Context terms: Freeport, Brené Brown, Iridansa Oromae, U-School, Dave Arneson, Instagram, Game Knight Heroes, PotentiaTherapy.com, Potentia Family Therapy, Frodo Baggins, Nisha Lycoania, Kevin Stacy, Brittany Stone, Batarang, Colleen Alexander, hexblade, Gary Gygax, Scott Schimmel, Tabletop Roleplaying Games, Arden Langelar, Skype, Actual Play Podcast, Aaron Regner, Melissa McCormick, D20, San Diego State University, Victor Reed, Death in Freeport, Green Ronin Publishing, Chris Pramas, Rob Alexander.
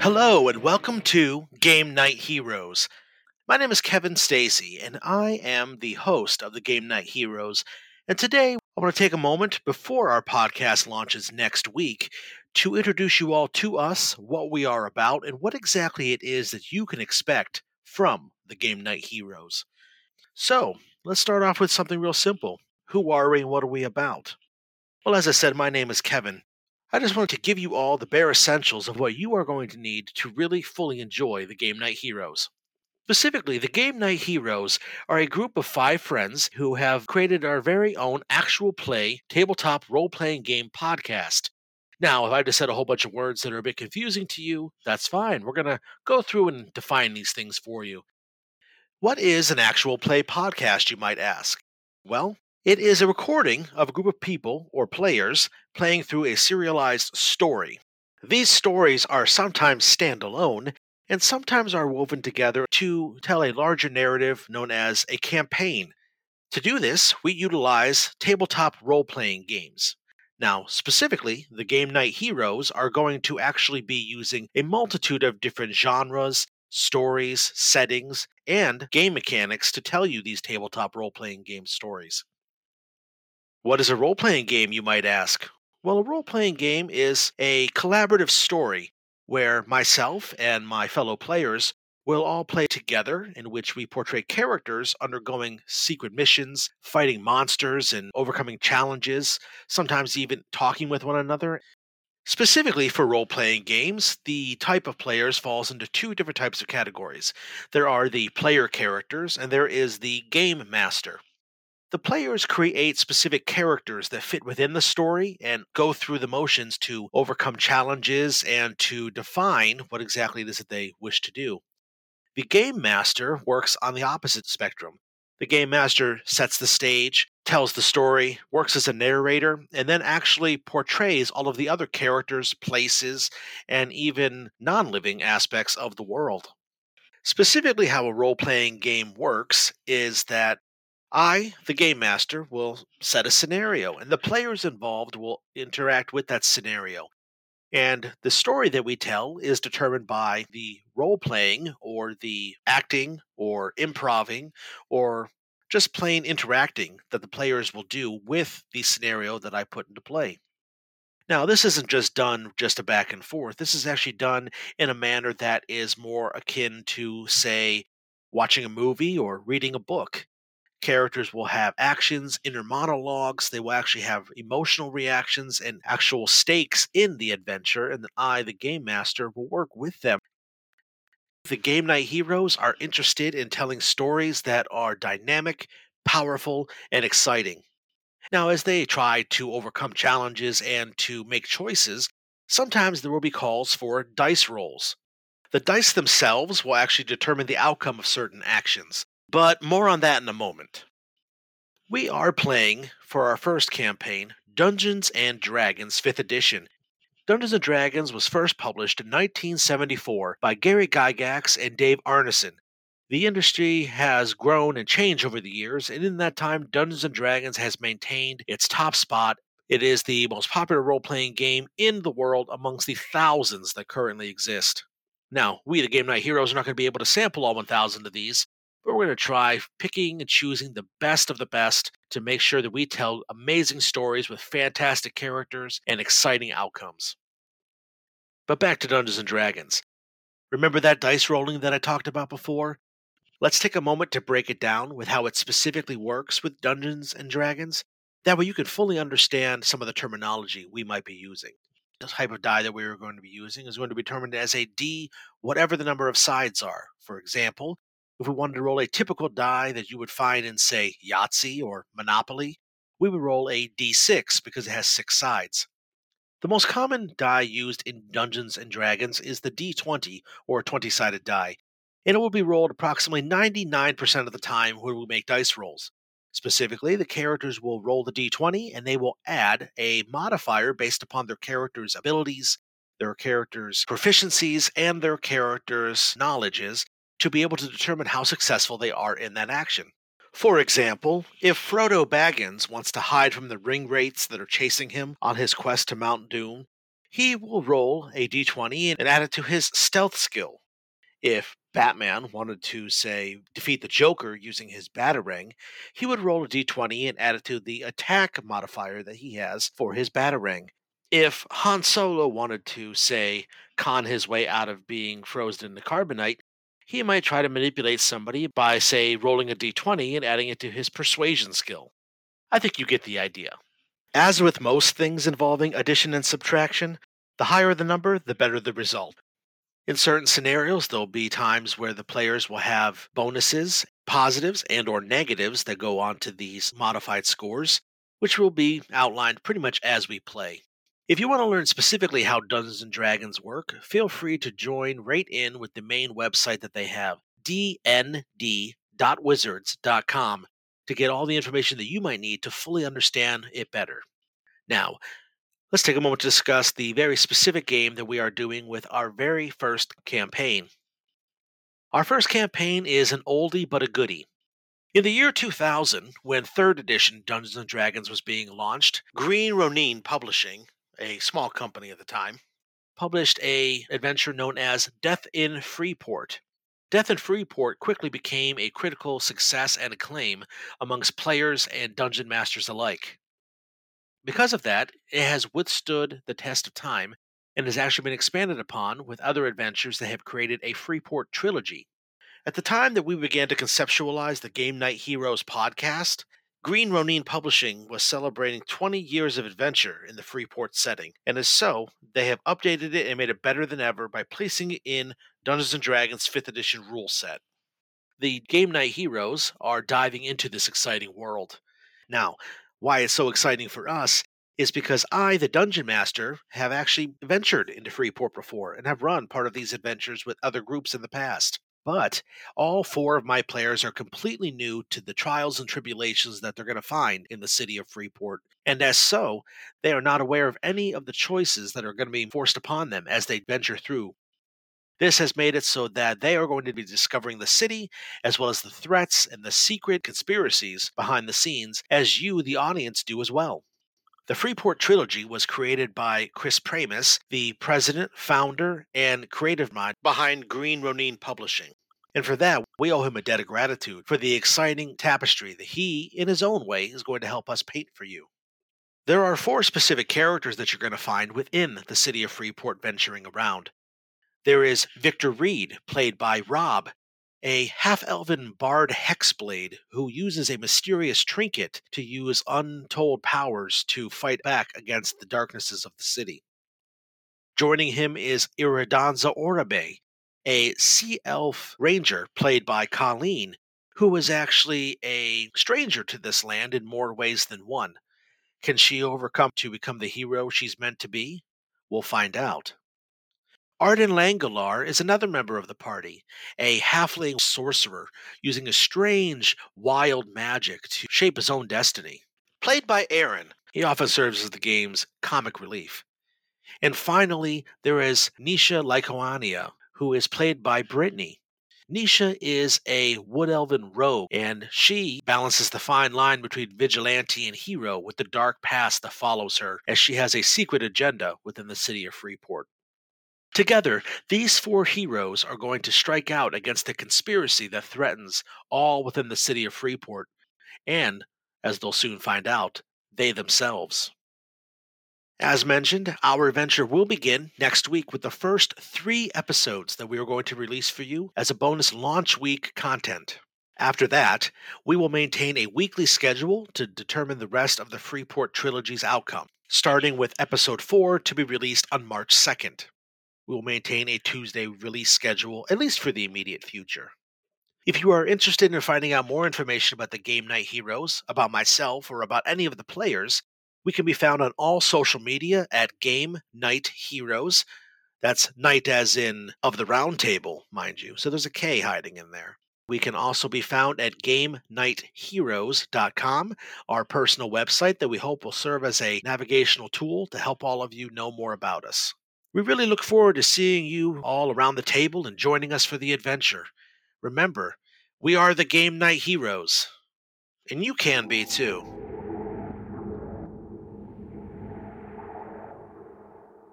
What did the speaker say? Hello and welcome to Game Knight Heroes. My name is Kevin Stacy and I am the host of the Game Knight Heroes. And today I want to take a moment before our podcast launches next week to introduce you all to us, what we are about, and what exactly it is that you can expect from the Game Knight Heroes. So let's start off with something real simple. Who are we and what are we about? Well, as I said, my name is Kevin. I just wanted to give you all the bare essentials of what you are going to need to really fully enjoy the Game Knight Heroes. Specifically, the Game Knight Heroes are a group of 5 friends who have created our very own Actual Play Tabletop Roleplaying Game podcast. Now, if I've just said a whole bunch of words that are a bit confusing to you, that's fine. We're going to go through and define these things for you. What is an Actual Play podcast, you might ask? Well, it is a recording of a group of people, or players, playing through a serialized story. These stories are sometimes standalone, and sometimes are woven together to tell a larger narrative known as a campaign. To do this, we utilize tabletop role-playing games. Now, specifically, the Game Knight Heroes are going to actually be using a multitude of different genres, stories, settings, and game mechanics to tell you these tabletop role-playing game stories. What is a role-playing game, you might ask? Well, a role-playing game is a collaborative story where myself and my fellow players will all play together, in which we portray characters undergoing secret missions, fighting monsters, and overcoming challenges, sometimes even talking with one another. Specifically for role-playing games, the type of players falls into 2 different types of categories. There are the player characters, and there is the game master. The players create specific characters that fit within the story and go through the motions to overcome challenges and to define what exactly it is that they wish to do. The Game Master works on the opposite spectrum. The Game Master sets the stage, tells the story, works as a narrator, and then actually portrays all of the other characters, places, and even non-living aspects of the world. Specifically, how a role-playing game works is that I, the Game Master, will set a scenario, and the players involved will interact with that scenario. And the story that we tell is determined by the role-playing, or the acting, or improvising, or just plain interacting that the players will do with the scenario that I put into play. Now, this isn't just done just a back and forth. This is actually done in a manner that is more akin to, say, watching a movie or reading a book. Characters will have actions, inner monologues, they will actually have emotional reactions and actual stakes in the adventure, and I, the Game Master, will work with them. The Game Knight Heroes are interested in telling stories that are dynamic, powerful, and exciting. Now, as they try to overcome challenges and to make choices, sometimes there will be calls for dice rolls. The dice themselves will actually determine the outcome of certain actions. But more on that in a moment. We are playing, for our first campaign, Dungeons & Dragons 5th Edition. Dungeons & Dragons was first published in 1974 by Gary Gygax and Dave Arneson. The industry has grown and changed over the years, and in that time, Dungeons & Dragons has maintained its top spot. It is the most popular role-playing game in the world amongst the thousands that currently exist. Now, we, the Game Knight Heroes, are not going to be able to sample all 1,000 of these, but we're going to try picking and choosing the best to make sure that we tell amazing stories with fantastic characters and exciting outcomes. But back to Dungeons & Dragons. Remember that dice rolling that I talked about before? Let's take a moment to break it down with how it specifically works with Dungeons & Dragons. That way you can fully understand some of the terminology we might be using. The type of die that we are going to be using is going to be determined as a D, whatever the number of sides are. For example, if we wanted to roll a typical die that you would find in, say, Yahtzee or Monopoly, we would roll a D6 because it has 6 sides. The most common die used in Dungeons & Dragons is the D20, or 20-sided die, and it will be rolled approximately 99% of the time when we make dice rolls. Specifically, the characters will roll the D20, and they will add a modifier based upon their characters' abilities, their characters' proficiencies, and their characters' knowledges, to be able to determine how successful they are in that action. For example, if Frodo Baggins wants to hide from the ringwraiths that are chasing him on his quest to Mount Doom, He will roll a d20 and add it to his stealth skill. If Batman wanted to, say, defeat the Joker using his Batarang, he would roll a d20 and add it to the attack modifier that he has for his Batarang. If Han Solo wanted to, say, con his way out of being frozen into carbonite, he might try to manipulate somebody by, say, rolling a d20 and adding it to his persuasion skill. I think you get the idea. As with most things involving addition and subtraction, the higher the number, the better the result. In certain scenarios, there'll be times where the players will have bonuses, positives, and or negatives that go onto these modified scores, which will be outlined pretty much as we play. If you want to learn specifically how Dungeons & Dragons work, feel free to join right in with the main website that they have, dnd.wizards.com, to get all the information that you might need to fully understand it better. Now, let's take a moment to discuss the very specific game that we are doing with our very first campaign. Our first campaign is an oldie but a goodie. In the year 2000, when 3rd edition Dungeons & Dragons was being launched, Green Ronin Publishing, a small company at the time, published an adventure known as Death in Freeport. Death in Freeport quickly became a critical success and acclaim amongst players and dungeon masters alike. Because of that, it has withstood the test of time and has actually been expanded upon with other adventures that have created a Freeport trilogy. At the time that we began to conceptualize the Game Knight Heroes podcast, Green Ronin Publishing was celebrating 20 years of adventure in the Freeport setting, and as so, they have updated it and made it better than ever by placing it in Dungeons & Dragons 5th edition rule set. The Game Knight Heroes are diving into this exciting world. Now, why it's so exciting for us is because I, the Dungeon Master, have actually ventured into Freeport before and have run part of these adventures with other groups in the past. But all four of my players are completely new to the trials and tribulations that they're going to find in the city of Freeport. And as so, they are not aware of any of the choices that are going to be forced upon them as they venture through. This has made it so that they are going to be discovering the city, as well as the threats and the secret conspiracies behind the scenes, as you, the audience, do as well. The Freeport Trilogy was created by Chris Pramas, the president, founder, and creative mind behind Green Ronin Publishing. And for that, we owe him a debt of gratitude for the exciting tapestry that he, in his own way, is going to help us paint for you. There are four specific characters that you're going to find within the city of Freeport venturing around. There is Victor Reed, played by Rob, a half-elven bard hexblade who uses a mysterious trinket to use untold powers to fight back against the darknesses of the city. Joining him is Iridansa Oromae, a sea-elf ranger played by Colleen, who is actually a stranger to this land in more ways than one. Can she overcome to become the hero she's meant to be? We'll find out. Arden Langelar is another member of the party, a halfling sorcerer using a strange, wild magic to shape his own destiny. Played by Aaron, he often serves as the game's comic relief. And finally, there is Nisha Lycoania, who is played by Brittany. Nisha is a wood-elven rogue, and she balances the fine line between vigilante and hero with the dark past that follows her, as she has a secret agenda within the city of Freeport. Together, these four heroes are going to strike out against a conspiracy that threatens all within the city of Freeport, and, as they'll soon find out, they themselves. As mentioned, our adventure will begin next week with the first 3 episodes that we are going to release for you as a bonus launch week content. After that, we will maintain a weekly schedule to determine the rest of the Freeport Trilogy's outcome, starting with Episode 4 to be released on March 2nd. We will maintain a Tuesday release schedule, at least for the immediate future. If you are interested in finding out more information about the Game Knight Heroes, about myself, or about any of the players, we can be found on all social media at Game Knight Heroes. That's Knight as in of the round table, mind you, so there's a K hiding in there. We can also be found at GameKnightHeroes.com, our personal website that we hope will serve as a navigational tool to help all of you know more about us. We really look forward to seeing you all around the table and joining us for the adventure. Remember, we are the Game Knight Heroes, and you can be too.